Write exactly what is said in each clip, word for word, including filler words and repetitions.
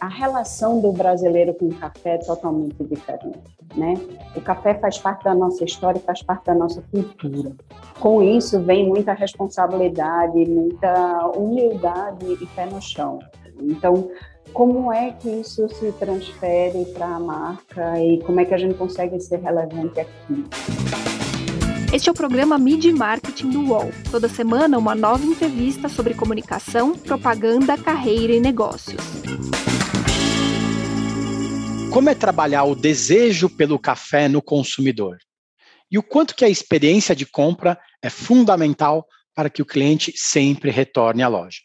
a relação do brasileiro com o café é totalmente diferente, né? O café faz parte da nossa história, faz parte da nossa cultura. Com isso vem muita responsabilidade, muita humildade e pé no chão. Então, como é que isso se transfere para a marca e como é que a gente consegue ser relevante aqui? Este é o programa Mídia e Marketing do U O L. Toda semana, uma nova entrevista sobre comunicação, propaganda, carreira e negócios. Como é trabalhar o desejo pelo café no consumidor? E o quanto que a experiência de compra é fundamental para que o cliente sempre retorne à loja?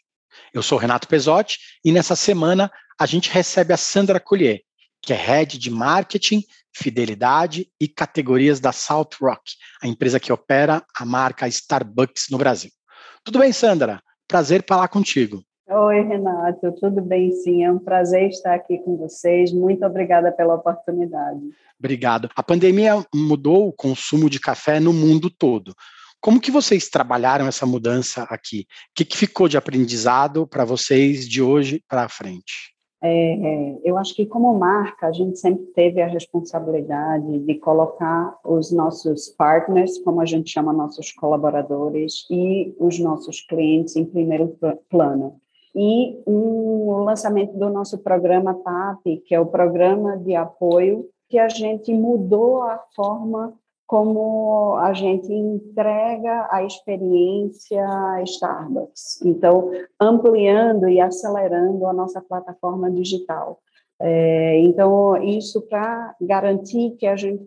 Eu sou Renato Pesotti e nessa semana a gente recebe a Sandra Collier, que é Head de Marketing, Fidelidade e Categorias da South Rock, a empresa que opera a marca Starbucks no Brasil. Tudo bem, Sandra? Prazer falar contigo. Oi, Renato. Tudo bem, sim. É um prazer estar aqui com vocês. Muito obrigada pela oportunidade. Obrigado. A pandemia mudou o consumo de café no mundo todo. Como que vocês trabalharam essa mudança aqui? O que, que ficou de aprendizado para vocês de hoje para frente? É, eu acho que como marca a gente sempre teve a responsabilidade de colocar os nossos partners, como a gente chama nossos colaboradores, e os nossos clientes em primeiro plano. E um, o lançamento do nosso programa T A P, que é o programa de apoio, que a gente mudou a forma como a gente entrega a experiência Starbucks. Então, ampliando e acelerando a nossa plataforma digital. É, então, isso para garantir que a gente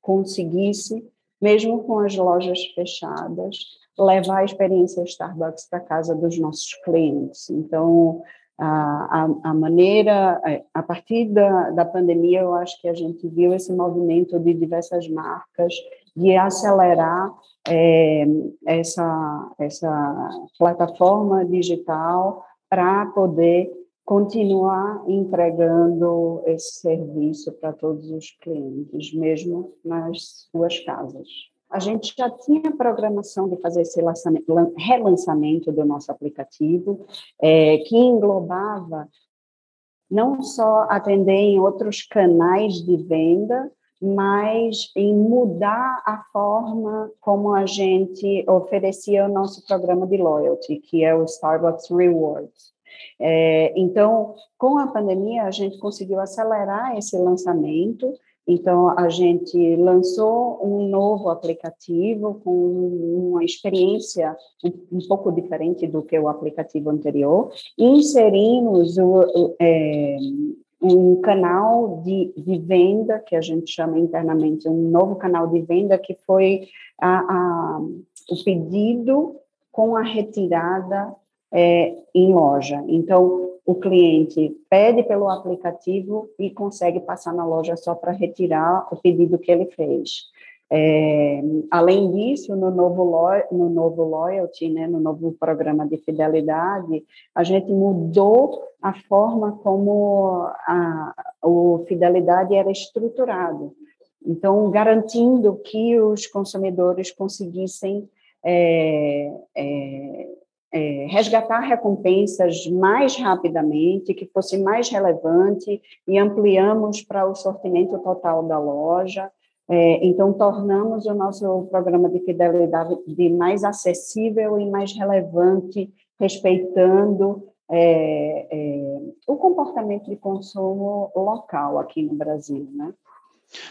conseguisse, mesmo com as lojas fechadas, levar a experiência Starbucks para casa dos nossos clientes. Então, A, a, a maneira, a partir da, da pandemia, eu acho que a gente viu esse movimento de diversas marcas de acelerar é, essa, essa plataforma digital para poder continuar entregando esse serviço para todos os clientes, mesmo nas suas casas. A gente já tinha programação de fazer esse relançamento do nosso aplicativo, é, que englobava não só atender em outros canais de venda, mas em mudar a forma como a gente oferecia o nosso programa de loyalty, que é o Starbucks Rewards. É, então, com a pandemia, a gente conseguiu acelerar esse lançamento. Então, a gente lançou um novo aplicativo com uma experiência um, um pouco diferente do que o aplicativo anterior. Inserimos o, o, é, um canal de, de venda, que a gente chama internamente um novo canal de venda, que foi a, a, o pedido com a retirada é, em loja. Então, o cliente pede pelo aplicativo e consegue passar na loja só para retirar o pedido que ele fez. É, além disso, no novo, lo, no novo loyalty, né, no novo programa de fidelidade, a gente mudou a forma como a, a fidelidade era estruturado. Então, garantindo que os consumidores conseguissem é, é, É, resgatar recompensas mais rapidamente, que fosse mais relevante, e ampliamos para o sortimento total da loja. É, então, tornamos o nosso programa de fidelidade de mais acessível e mais relevante, respeitando é, é, o comportamento de consumo local aqui no Brasil, né?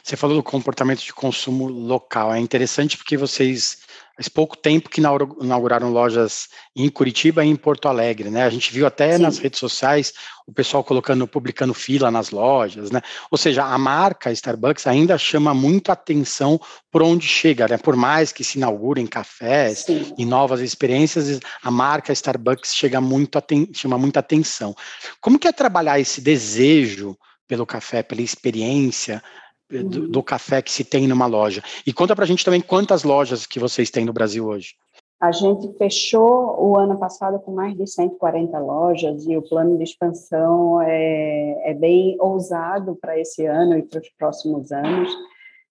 Você falou do comportamento de consumo local. É interessante porque vocês, há pouco tempo que inauguraram lojas em Curitiba e em Porto Alegre, né? A gente viu até Sim. nas redes sociais o pessoal colocando, publicando fila nas lojas, né? Ou seja, a marca Starbucks ainda chama muito atenção por onde chega, né? Por mais que se inaugurem cafés Sim. e novas experiências, a marca Starbucks chega muito aten- chama muita atenção. Como que é trabalhar esse desejo pelo café, pela experiência Do, do café que se tem numa loja? E conta pra gente também quantas lojas que vocês têm no Brasil hoje. A gente fechou o ano passado com mais de cento e quarenta lojas e o plano de expansão é, é bem ousado para esse ano e para os próximos anos.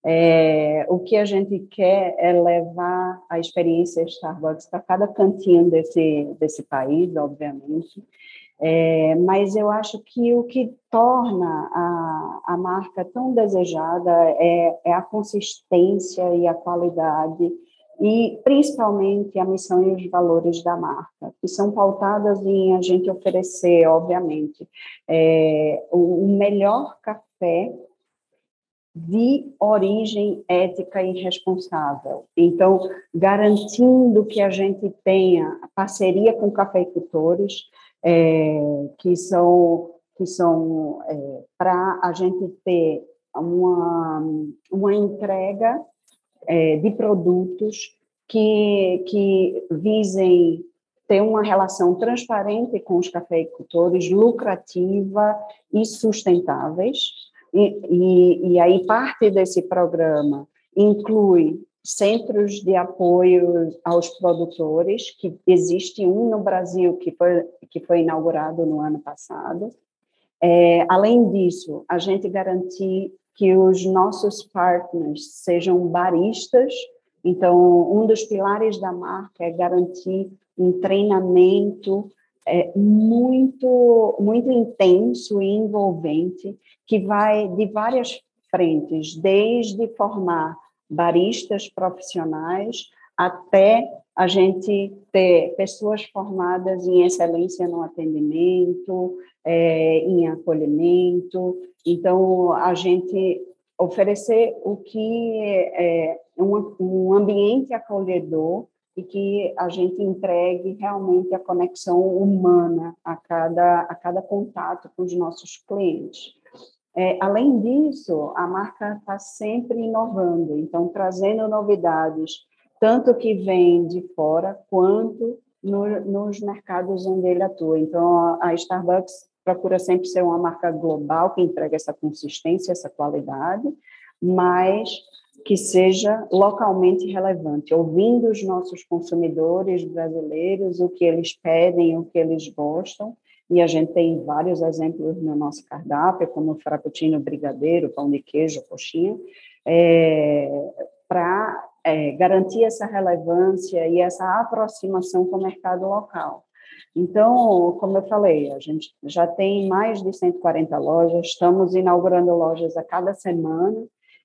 É, o que a gente quer é levar a experiência Starbucks para cada cantinho desse, desse país, obviamente. É, mas eu acho que o que torna a, a marca tão desejada é, é a consistência e a qualidade e, principalmente, a missão e os valores da marca, que são pautadas em a gente oferecer, obviamente, é, o melhor café de origem ética e responsável. Então, garantindo que a gente tenha parceria com cafeicultores, É, que são, que são é, para a gente ter uma, uma entrega é, de produtos que, que visem ter uma relação transparente com os cafeicultores, lucrativa e sustentáveis. E, e, e aí parte desse programa inclui centros de apoio aos produtores, que existe um no Brasil que foi, que foi inaugurado no ano passado. É, além disso, a gente garantir que os nossos partners sejam baristas. Então, um dos pilares da marca é garantir um treinamento é, muito, muito intenso e envolvente, que vai de várias frentes, desde formar baristas profissionais, até a gente ter pessoas formadas em excelência no atendimento, é, em acolhimento. Então, a gente oferecer o que é um, um ambiente acolhedor e que a gente entregue realmente a conexão humana a cada, a cada contato com os nossos clientes. É, além disso, a marca está sempre inovando, então trazendo novidades, tanto que vem de fora quanto no, nos mercados onde ele atua. Então, a Starbucks procura sempre ser uma marca global que entregue essa consistência, essa qualidade, mas que seja localmente relevante, ouvindo os nossos consumidores brasileiros, o que eles pedem, o que eles gostam. E a gente tem vários exemplos no nosso cardápio, como frappuccino, brigadeiro, pão de queijo, coxinha, é, para é, garantir essa relevância e essa aproximação com o mercado local. Então, como eu falei, a gente já tem mais de cento e quarenta lojas, estamos inaugurando lojas a cada semana,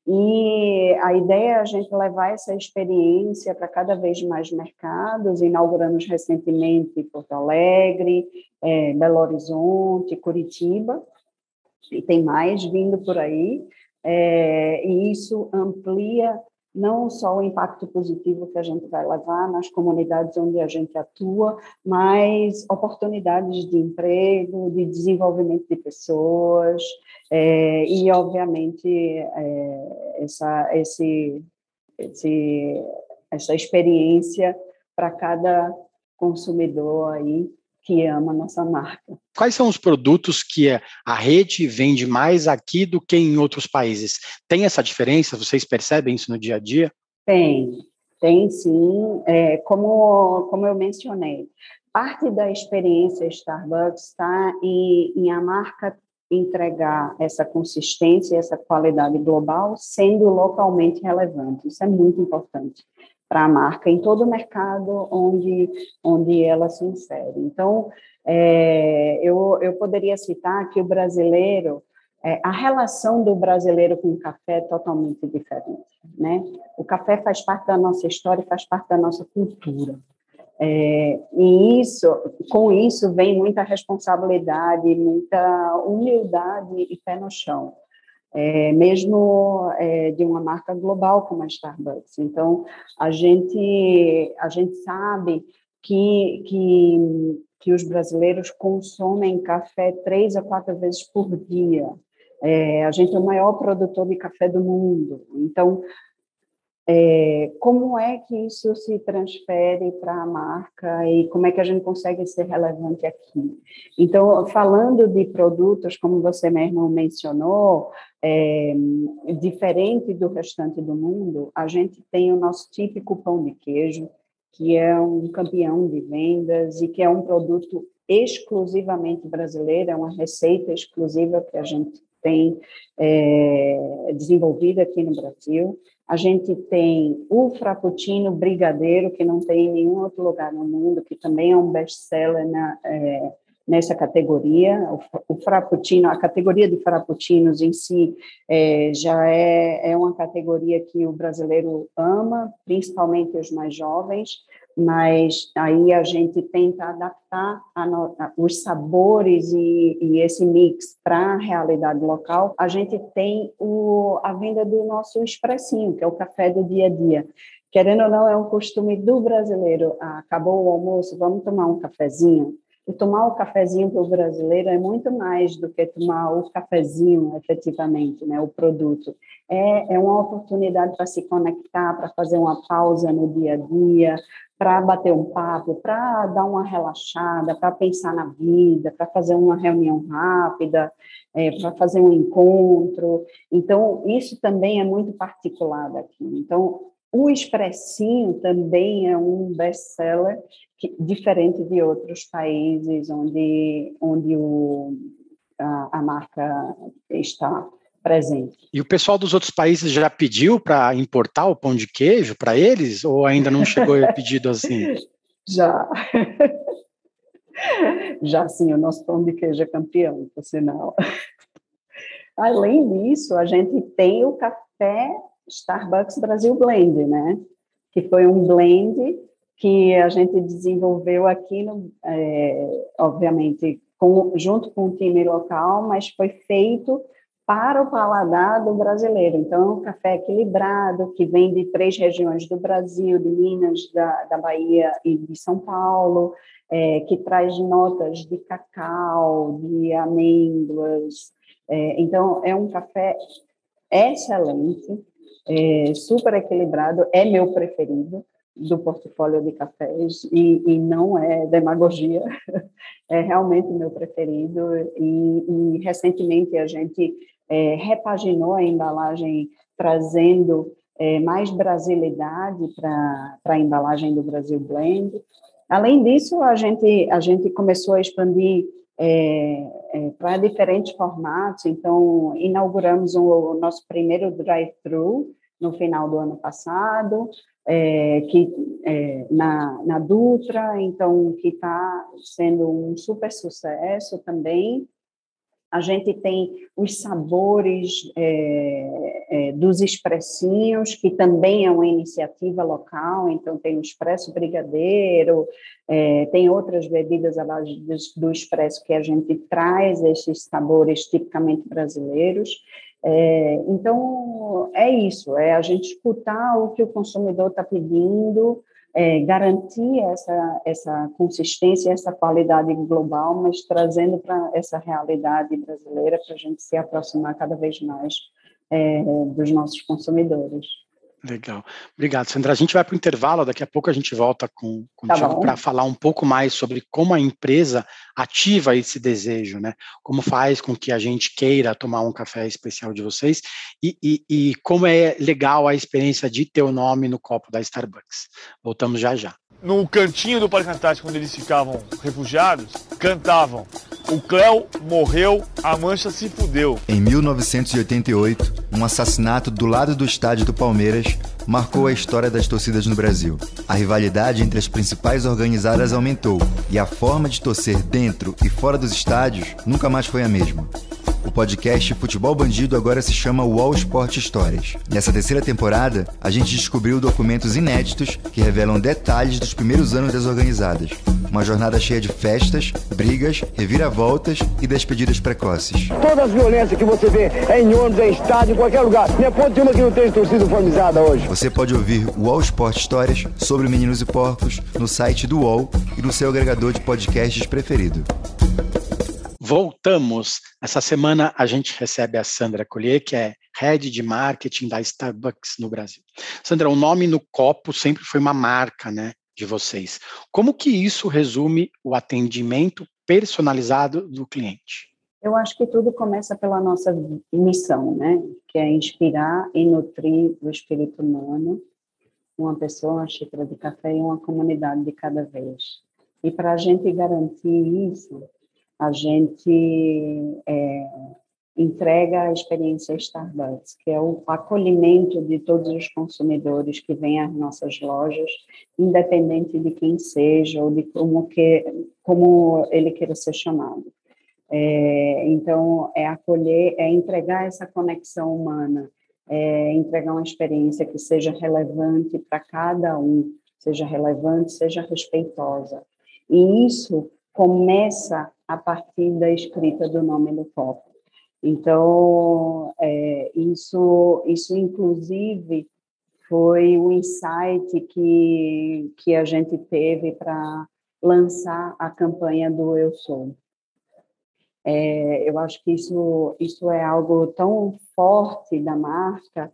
e a ideia é a gente levar essa experiência para cada vez mais mercados. Inauguramos recentemente Porto Alegre, é, Belo Horizonte, Curitiba, e tem mais vindo por aí, é, e isso amplia não só o impacto positivo que a gente vai levar nas comunidades onde a gente atua, mas oportunidades de emprego, de desenvolvimento de pessoas, é, e, obviamente, é, essa, esse, esse, essa experiência para cada consumidor aí que ama a nossa marca. Quais são os produtos que a rede vende mais aqui do que em outros países? Tem essa diferença? Vocês percebem isso no dia a dia? Tem, tem sim. É, como, como eu mencionei, parte da experiência Starbucks está em, em a marca entregar essa consistência, essa qualidade global, sendo localmente relevante. Isso é muito importante para a marca, em todo o mercado onde, onde ela se insere. Então, é, eu, eu poderia citar que o brasileiro, é, a relação do brasileiro com o café é totalmente diferente, né? O café faz parte da nossa história, faz parte da nossa cultura. É, e isso, com isso vem muita responsabilidade, muita humildade e pé no chão. É, mesmo é, de uma marca global como a Starbucks. Então, a gente, a gente sabe que, que, que os brasileiros consomem café três a quatro vezes por dia. É, a gente é o maior produtor de café do mundo. Então, é, como é que isso se transfere para a marca e como é que a gente consegue ser relevante aqui? Então, falando de produtos, como você mesmo mencionou, É, diferente do restante do mundo, a gente tem o nosso típico pão de queijo, que é um campeão de vendas e que é um produto exclusivamente brasileiro, é uma receita exclusiva que a gente tem é, desenvolvida aqui no Brasil. A gente tem o frappuccino brigadeiro, que não tem em nenhum outro lugar no mundo, que também é um best-seller na, é, nessa categoria. O, o frappuccino, a categoria de frappuccinos em si é, já é, é uma categoria que o brasileiro ama, principalmente os mais jovens, mas aí a gente tenta adaptar a no, a, os sabores e, e esse mix para a realidade local. A gente tem o, a venda do nosso expressinho, que é o café do dia a dia. Querendo ou não, é um costume do brasileiro. Ah, acabou o almoço, vamos tomar um cafezinho. E tomar o cafezinho para o brasileiro é muito mais do que tomar o cafezinho, efetivamente, né, o produto. É, é uma oportunidade para se conectar, para fazer uma pausa no dia a dia, para bater um papo, para dar uma relaxada, para pensar na vida, para fazer uma reunião rápida, é, para fazer um encontro. Então, isso também é muito particular daqui. Então, o expressinho também é um best-seller, que, diferente de outros países onde, onde o, a, a marca está presente. E o pessoal dos outros países já pediu para importar o pão de queijo para eles? Ou ainda não chegou a pedido assim? Já. Já, sim. O nosso pão de queijo é campeão, por sinal. Além disso, a gente tem o café Starbucks Brasil Blend, né? Que foi um blend que a gente desenvolveu aqui, no, é, obviamente, com, junto com o time local, mas foi feito para o paladar do brasileiro. Então, é um café equilibrado, que vem de três regiões do Brasil, de Minas, da, da Bahia e de São Paulo, é, que traz notas de cacau, de amêndoas. É, então, é um café excelente, é super equilibrado, é meu preferido do portfólio de cafés e, e não é demagogia, é realmente meu preferido. E, e recentemente a gente é, repaginou a embalagem, trazendo é, mais brasilidade para a embalagem do Brasil Blend. Além disso, a gente, a gente começou a expandir É, é, para diferentes formatos. Então, inauguramos o, o nosso primeiro drive-thru no final do ano passado, é, que, é, na, na Dutra, então, que está sendo um super sucesso também. A gente tem os sabores é, é, dos expressinhos, que também é uma iniciativa local, então tem o expresso brigadeiro, é, tem outras bebidas à base do expresso que a gente traz, esses sabores tipicamente brasileiros. É, então, é isso, é a gente escutar o que o consumidor está pedindo, É, garantir essa, essa consistência, essa qualidade global, mas trazendo para essa realidade brasileira para a gente se aproximar cada vez mais é, dos nossos consumidores. Legal. Obrigado, Sandra. A gente vai para o intervalo, daqui a pouco a gente volta com, contigo tá para falar um pouco mais sobre como a empresa ativa esse desejo, né? Como faz com que a gente queira tomar um café especial de vocês e, e, e como é legal a experiência de ter o nome no copo da Starbucks. Voltamos já já. No cantinho do Parque Antártico, quando eles ficavam refugiados, cantavam: "O Cléo morreu, a Mancha se fudeu." Em mil novecentos e oitenta e oito, um assassinato do lado do estádio do Palmeiras marcou a história das torcidas no Brasil. A rivalidade entre as principais organizadas aumentou e a forma de torcer dentro e fora dos estádios nunca mais foi a mesma. O podcast Futebol Bandido agora se chama U O L Esporte Histórias. Nessa terceira temporada, a gente descobriu documentos inéditos que revelam detalhes dos primeiros anos das organizadas. Uma jornada cheia de festas, brigas, reviravoltas e despedidas precoces. Todas as violências que você vê é em ônibus, é em estádio, em qualquer lugar. Não é ponto de uma que não tem torcida uniformizada hoje. Você pode ouvir o U O L Esporte Histórias sobre meninos e porcos no site do U O L e no seu agregador de podcasts preferido. Voltamos. Essa semana a gente recebe a Sandra Collier, que é Head de Marketing da Starbucks no Brasil. Sandra, o nome no copo sempre foi uma marca, né, de vocês. Como que isso resume o atendimento personalizado do cliente? Eu acho que tudo começa pela nossa missão, né, que é inspirar e nutrir o espírito humano, uma pessoa, uma xícara de café e uma comunidade de cada vez. E para a gente garantir isso, a gente é, entrega a experiência Starbucks, que é o acolhimento de todos os consumidores que vêm às nossas lojas, independente de quem seja ou de como, que, como ele queira ser chamado. É, então, é acolher, é entregar essa conexão humana, é entregar uma experiência que seja relevante para cada um, seja relevante, seja respeitosa. E isso começa a partir da escrita do nome do copo. Então, é, isso, isso, inclusive, foi um insight que, que a gente teve para lançar a campanha do Eu Sou. É, eu acho que isso, isso é algo tão forte da marca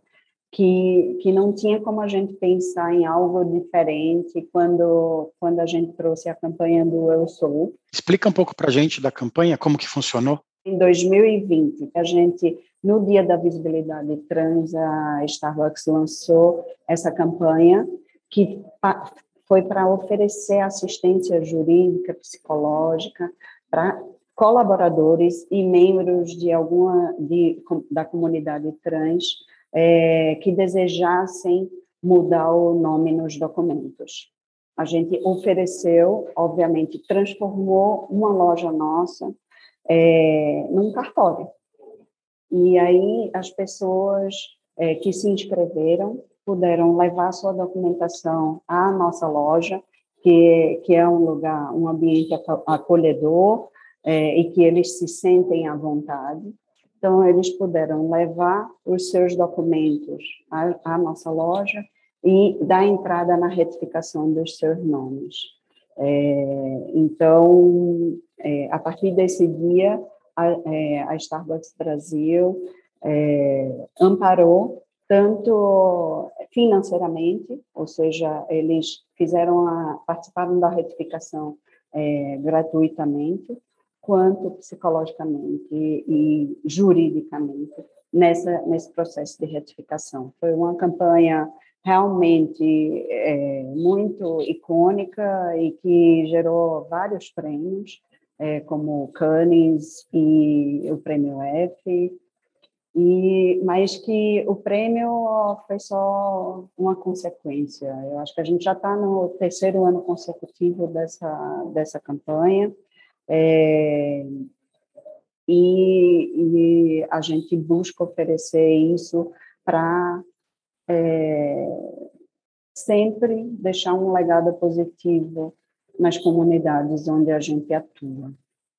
que, que não tinha como a gente pensar em algo diferente quando, quando a gente trouxe a campanha do Eu Sou. Explica um pouco para a gente da campanha, como que funcionou. Em dois mil e vinte, a gente, no Dia da Visibilidade Trans, a Starbucks lançou essa campanha que foi para oferecer assistência jurídica, psicológica, para colaboradores e membros de alguma de, da comunidade trans é, que desejassem mudar o nome nos documentos. A gente ofereceu, obviamente, transformou uma loja nossa é, num cartório. E aí as pessoas é, que se inscreveram puderam levar sua documentação à nossa loja, que, que é um lugar, um ambiente acolhedor, É, e que eles se sentem à vontade. Então, eles puderam levar os seus documentos à, à nossa loja e dar entrada na retificação dos seus nomes. É, então, é, a partir desse dia, a, é, a Starbucks Brasil é, amparou tanto financeiramente, ou seja, eles fizeram a, participaram da retificação é, gratuitamente, quanto psicologicamente e juridicamente nessa, nesse processo de retificação. Foi uma campanha realmente é, muito icônica e que gerou vários prêmios, é, como o Cannes e o Prêmio F, e, mas que o prêmio foi só uma consequência. Eu acho que a gente já está no terceiro ano consecutivo dessa, dessa campanha, É, e, e a gente busca oferecer isso para é, sempre deixar um legado positivo nas comunidades onde a gente atua.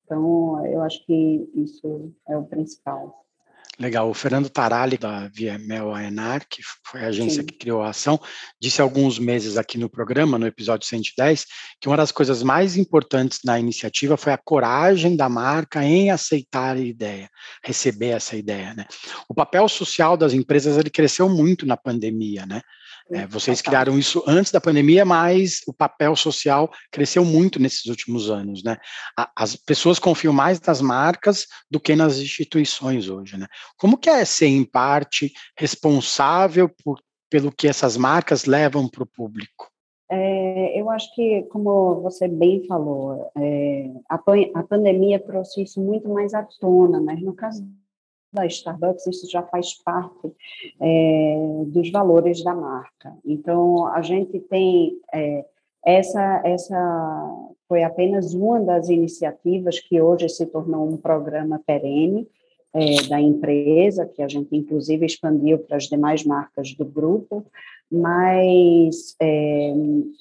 Então, eu acho que isso é o principal. Legal. O Fernando Tarali, da V M L Aenar, que foi a agência Sim. que criou a ação, disse há alguns meses aqui no programa, no episódio cento e dez, que uma das coisas mais importantes na iniciativa foi a coragem da marca em aceitar a ideia, receber essa ideia, né? O papel social das empresas, ele cresceu muito na pandemia, né? É, vocês criaram isso antes da pandemia, mas o papel social cresceu muito nesses últimos anos, né? As pessoas confiam mais nas marcas do que nas instituições hoje, né? Como que é ser, em parte, responsável por, pelo que essas marcas levam para o público? É, eu acho que, como você bem falou, é, a, pan- a pandemia trouxe isso muito mais à tona, mas no caso da Starbucks, isso já faz parte é, dos valores da marca. Então, a gente tem... É, essa, essa foi apenas uma das iniciativas que hoje se tornou um programa perene é, da empresa, que a gente, inclusive, expandiu para as demais marcas do grupo, mas é,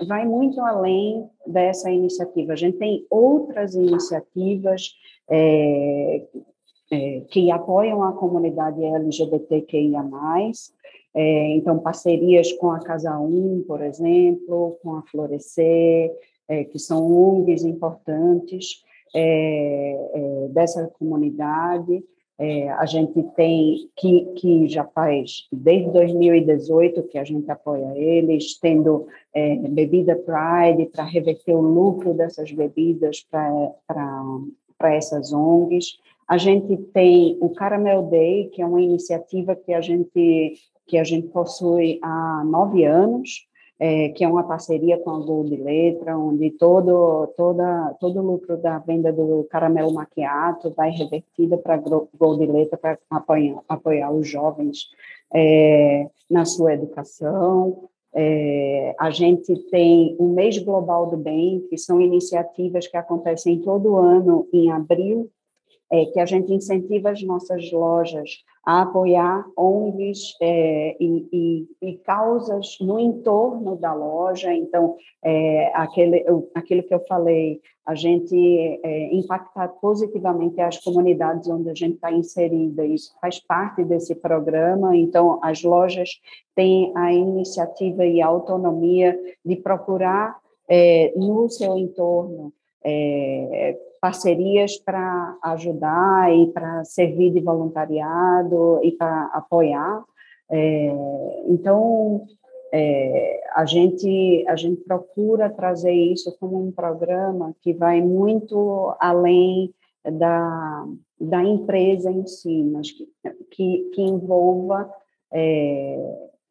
vai muito além dessa iniciativa. A gente tem outras iniciativas é, É, que apoiam a comunidade L G B T Q I A mais, é, então parcerias com a Casa um, por exemplo, com a Florescer, é, que são O N Gs importantes é, é, dessa comunidade. É, a gente tem, que, que já faz desde dois mil e dezoito que a gente apoia eles, tendo é, bebida Pride para reverter o lucro dessas bebidas para essas O N Gs. A gente tem o Caramel Day, que é uma iniciativa que a gente, que a gente possui há nove anos, é, que é uma parceria com a Gol de Letra, onde todo, toda, todo o lucro da venda do caramelo macchiato vai revertida para a Gol de Letra para apoiar, apoiar os jovens é, na sua educação. É, a gente tem o Mês Global do Bem, que são iniciativas que acontecem todo ano em abril, é, que a gente incentiva as nossas lojas a apoiar O N Gs é, e, e, e causas no entorno da loja. Então, é, aquele, eu, aquilo que eu falei, a gente é, impactar positivamente as comunidades onde a gente está inserida, isso faz parte desse programa. Então, as lojas têm a iniciativa e a autonomia de procurar é, no seu entorno é, parcerias para ajudar e para servir de voluntariado e para apoiar. É, então, É, a gente, a gente procura trazer isso como um programa que vai muito além da, da empresa em si, mas que, que, que envolva é,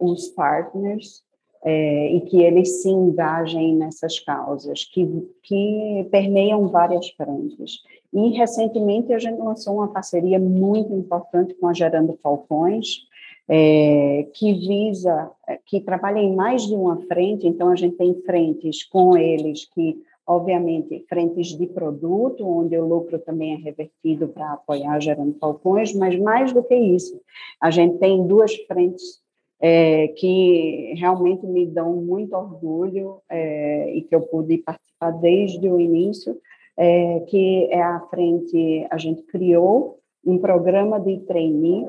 os partners é, e que eles se engajem nessas causas, que, que permeiam várias frentes. E, recentemente, a gente lançou uma parceria muito importante com a Gerando Falcões, É, que visa, que trabalha em mais de uma frente. Então, a gente tem frentes com eles que, obviamente, frentes de produto, onde o lucro também é revertido para apoiar Gerando Falcões, mas mais do que isso, a gente tem duas frentes é, que realmente me dão muito orgulho é, e que eu pude participar desde o início, é, que é a frente, a gente criou um programa de trainee,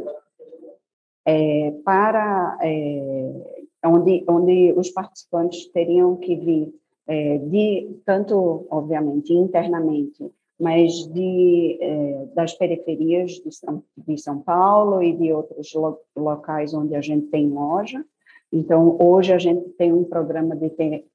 É, para é, onde, onde os participantes teriam que vir, é, de, tanto, obviamente, internamente, mas de, é, das periferias de São, de São Paulo e de outros lo, locais onde a gente tem loja. Então, hoje a gente tem um programa de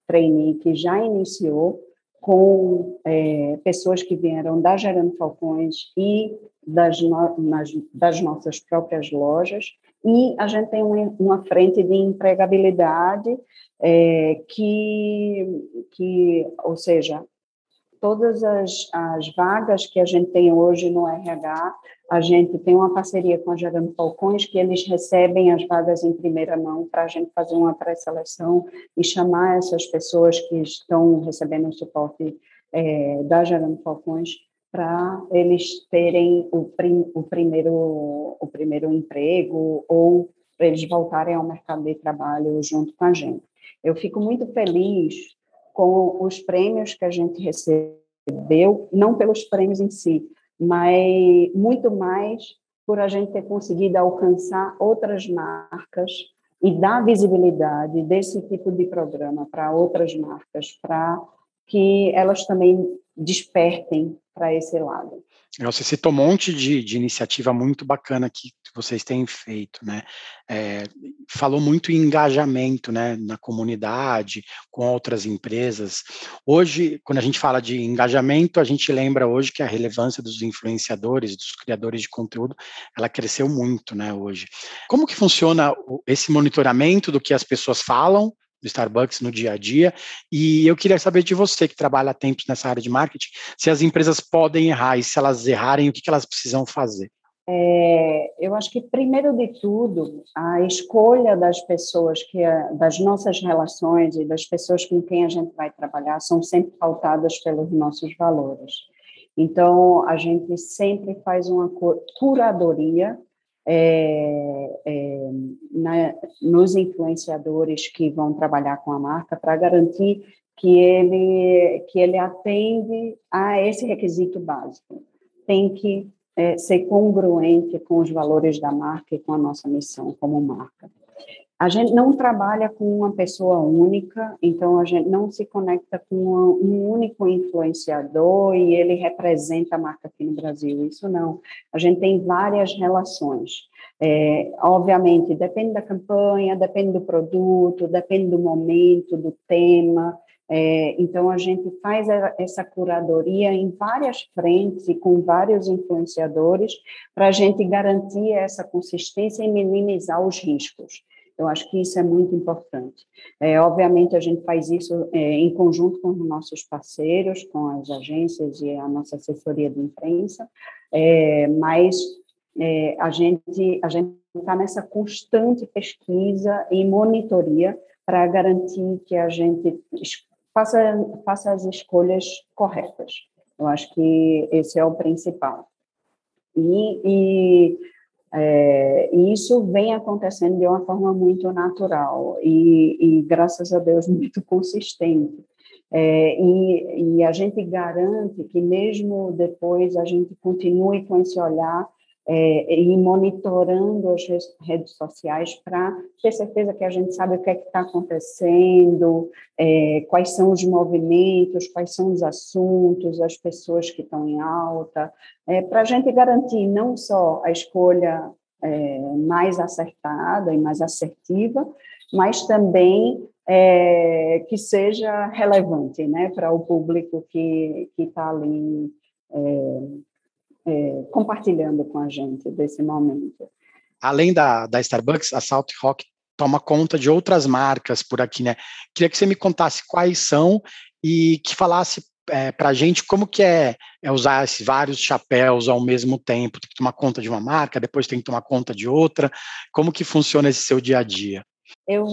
trainee que já iniciou com é, pessoas que vieram da Gerando Falcões e das, no, nas, das nossas próprias lojas. E a gente tem uma frente de empregabilidade é, que, que, ou seja, todas as, as vagas que a gente tem hoje no R H, a gente tem uma parceria com a Gerando Falcões, que eles recebem as vagas em primeira mão para a gente fazer uma pré-seleção e chamar essas pessoas que estão recebendo o suporte é, da Gerando Falcões, para eles terem o, prim, o, primeiro, o primeiro emprego ou para eles voltarem ao mercado de trabalho junto com a gente. Eu fico muito feliz com os prêmios que a gente recebeu, não pelos prêmios em si, mas muito mais por a gente ter conseguido alcançar outras marcas e dar visibilidade desse tipo de programa para outras marcas, para que elas também despertem para esse lado. Você citou um monte de, de iniciativa muito bacana que vocês têm feito, né? É, falou muito em engajamento, né, na comunidade, com outras empresas. Hoje, quando a gente fala de engajamento, a gente lembra hoje que a relevância dos influenciadores, dos criadores de conteúdo, ela cresceu muito, né, hoje. Como que funciona esse monitoramento do que as pessoas falam do Starbucks no dia a dia? E eu queria saber de você, que trabalha há tempos nessa área de marketing, se as empresas podem errar e se elas errarem, o que elas precisam fazer? É, eu acho que, primeiro de tudo, a escolha das pessoas, que das nossas relações e das pessoas com quem a gente vai trabalhar são sempre pautadas pelos nossos valores. Então, a gente sempre faz uma curadoria É, é, na, nos influenciadores que vão trabalhar com a marca para garantir que ele, que ele atende a esse requisito básico. Tem que é, ser congruente com os valores da marca e com a nossa missão como marca. A gente não trabalha com uma pessoa única, então a gente não se conecta com um único influenciador e ele representa a marca aqui no Brasil, isso não. A gente tem várias relações. É, obviamente, depende da campanha, depende do produto, depende do momento, do tema. É, então, a gente faz essa curadoria em várias frentes e com vários influenciadores para a gente garantir essa consistência e minimizar os riscos. Eu acho que isso é muito importante. É, obviamente, a gente faz isso é, em conjunto com os nossos parceiros, com as agências e a nossa assessoria de imprensa, é, mas é, a gente a gente está nessa constante pesquisa e monitoria para garantir que a gente faça, faça as escolhas corretas. Eu acho que esse é o principal. E... e É, e isso vem acontecendo de uma forma muito natural e, e graças a Deus, muito consistente. É, e, e a gente garante que mesmo depois a gente continue com esse olhar é, e monitorando as redes sociais para ter certeza que a gente sabe o que é que está acontecendo, é, quais são os movimentos, quais são os assuntos, as pessoas que estão em alta, é, para a gente garantir não só a escolha é, mais acertada e mais assertiva, mas também é, que seja relevante, né, para o público que está ali é, É, compartilhando com a gente desse momento. Além da, da Starbucks, a South Rock toma conta de outras marcas por aqui, né? Queria que você me contasse quais são e que falasse é, para a gente como que é, é usar esses vários chapéus ao mesmo tempo. Tem que tomar conta de uma marca, depois tem que tomar conta de outra. Como que funciona esse seu dia a dia? Eu,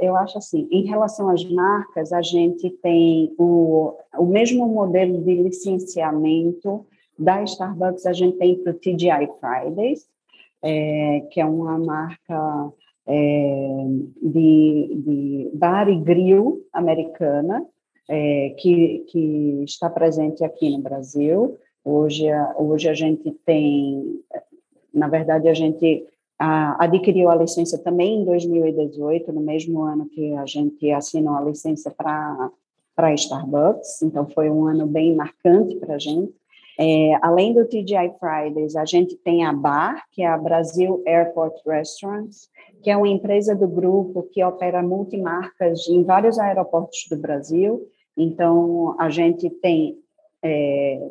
eu acho assim, em relação às marcas, a gente tem o, o mesmo modelo de licenciamento da Starbucks. A gente tem para o T G I Fridays, é, que é uma marca é, de, de bar e grill americana, é, que, que está presente aqui no Brasil. Hoje, hoje a gente tem, na verdade, a gente a, adquiriu a licença também em dois mil e dezoito, no mesmo ano que a gente assinou a licença para a Starbucks, então foi um ano bem marcante para a gente. É, além do T G I Fridays, a gente tem a B A R, que é a Brazil Airport Restaurants, que é uma empresa do grupo que opera multimarcas em vários aeroportos do Brasil. Então, a gente tem, é,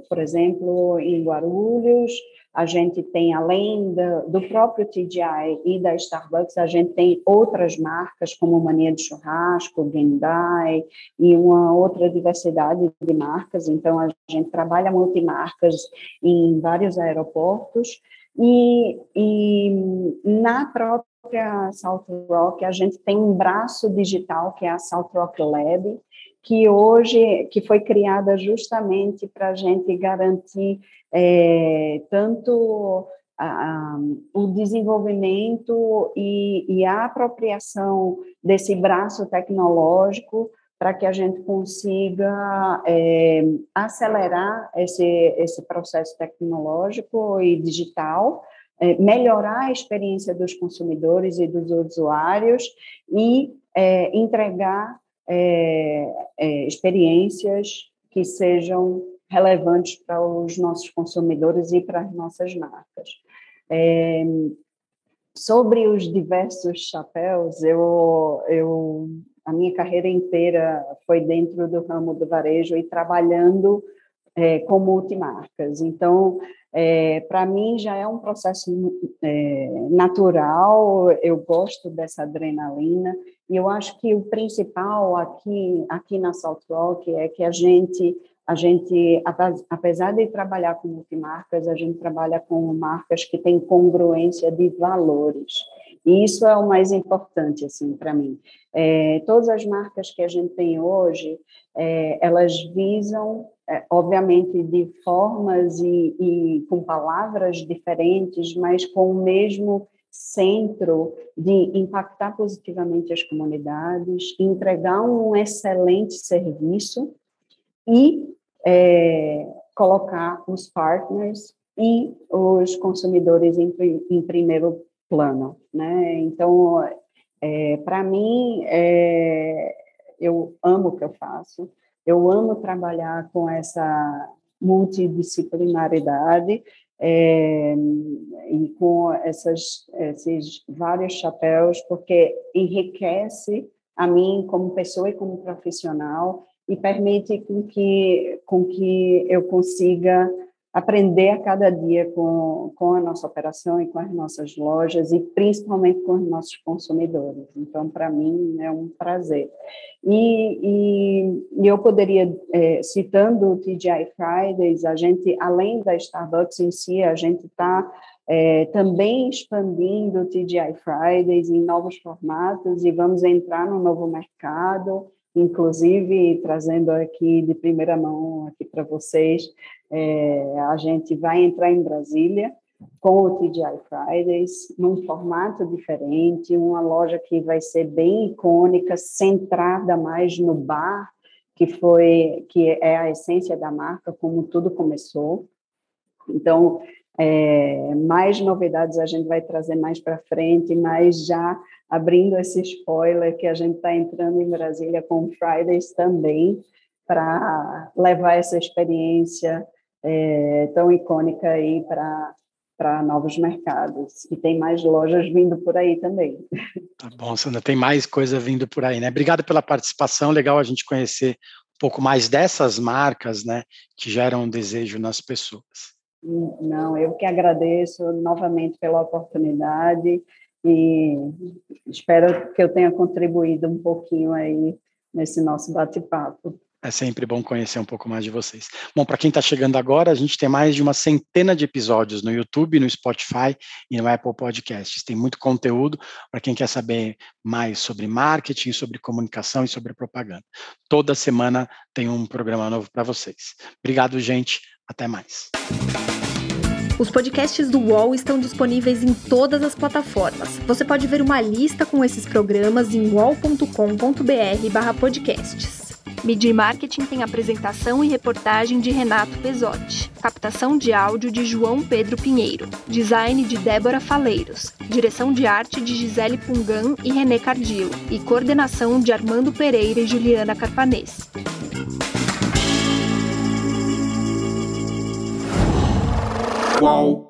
por exemplo, em Guarulhos, a gente tem, além do, do próprio T G I e da Starbucks, a gente tem outras marcas como Mania de Churrasco, Gendai e uma outra diversidade de marcas. Então, a gente trabalha multimarcas em vários aeroportos. E, e na própria South Rock, a gente tem um braço digital, que é a SouthRock Lab, que hoje que foi criada justamente para a gente garantir é, tanto a, a, o desenvolvimento e, e a apropriação desse braço tecnológico para que a gente consiga é, acelerar esse, esse processo tecnológico e digital, é, melhorar a experiência dos consumidores e dos usuários e é, entregar É, é, experiências que sejam relevantes para os nossos consumidores e para as nossas marcas. É, sobre os diversos chapéus, eu, eu, a minha carreira inteira foi dentro do ramo do varejo e trabalhando é, com multimarcas. Então, é, para mim, já é um processo é, natural, eu gosto dessa adrenalina, e eu acho que o principal aqui, aqui na South Rock é que a gente, a gente, apesar de trabalhar com multimarcas, a gente trabalha com marcas que têm congruência de valores. E isso é o mais importante, assim, para mim. É, todas as marcas que a gente tem hoje, é, elas visam, é, obviamente, de formas e, e com palavras diferentes, mas com o mesmo centro de impactar positivamente as comunidades, entregar um excelente serviço e é, colocar os partners e os consumidores em, em primeiro plano, né? Então, é, para mim, é, eu amo o que eu faço, eu amo trabalhar com essa multidisciplinaridade, É, e com essas, esses vários chapéus, porque enriquece a mim como pessoa e como profissional e permite com que, com que eu consiga aprender a cada dia com, com a nossa operação e com as nossas lojas e principalmente com os nossos consumidores. Então, para mim, é um prazer. E, e, e eu poderia, é, citando o T G I Fridays, a gente, além da Starbucks em si, a gente está é, também expandindo o T G I Fridays em novos formatos e vamos entrar num novo mercado, inclusive trazendo aqui de primeira mão aqui para vocês, é, a gente vai entrar em Brasília com o T G I Fridays num formato diferente, uma loja que vai ser bem icônica, centrada mais no bar, que foi, que é a essência da marca, como tudo começou. Então, é, mais novidades a gente vai trazer mais para frente, mas já abrindo esse spoiler que a gente está entrando em Brasília com Fridays também, para levar essa experiência é, tão icônica aí para para novos mercados. E tem mais lojas vindo por aí também. Tá bom, Sandra, tem mais coisa vindo por aí, né? Obrigado pela participação, legal a gente conhecer um pouco mais dessas marcas, né, que geram um desejo nas pessoas. Não, eu que agradeço novamente pela oportunidade e espero que eu tenha contribuído um pouquinho aí nesse nosso bate-papo. É sempre bom conhecer um pouco mais de vocês. Bom, para quem está chegando agora, a gente tem mais de uma centena de episódios no YouTube, no Spotify e no Apple Podcasts. Tem muito conteúdo para quem quer saber mais sobre marketing, sobre comunicação e sobre propaganda. Toda semana tem um programa novo para vocês. Obrigado, gente. Até mais. Os podcasts do U O L estão disponíveis em todas as plataformas. Você pode ver uma lista com esses programas em u o l ponto com ponto b r barra podcasts. Mídia e Marketing tem apresentação e reportagem de Renato Pesotti, captação de áudio de João Pedro Pinheiro, design de Débora Faleiros, direção de arte de Gisele Pungan e René Cardillo e coordenação de Armando Pereira e Juliana Carpanês. Wow.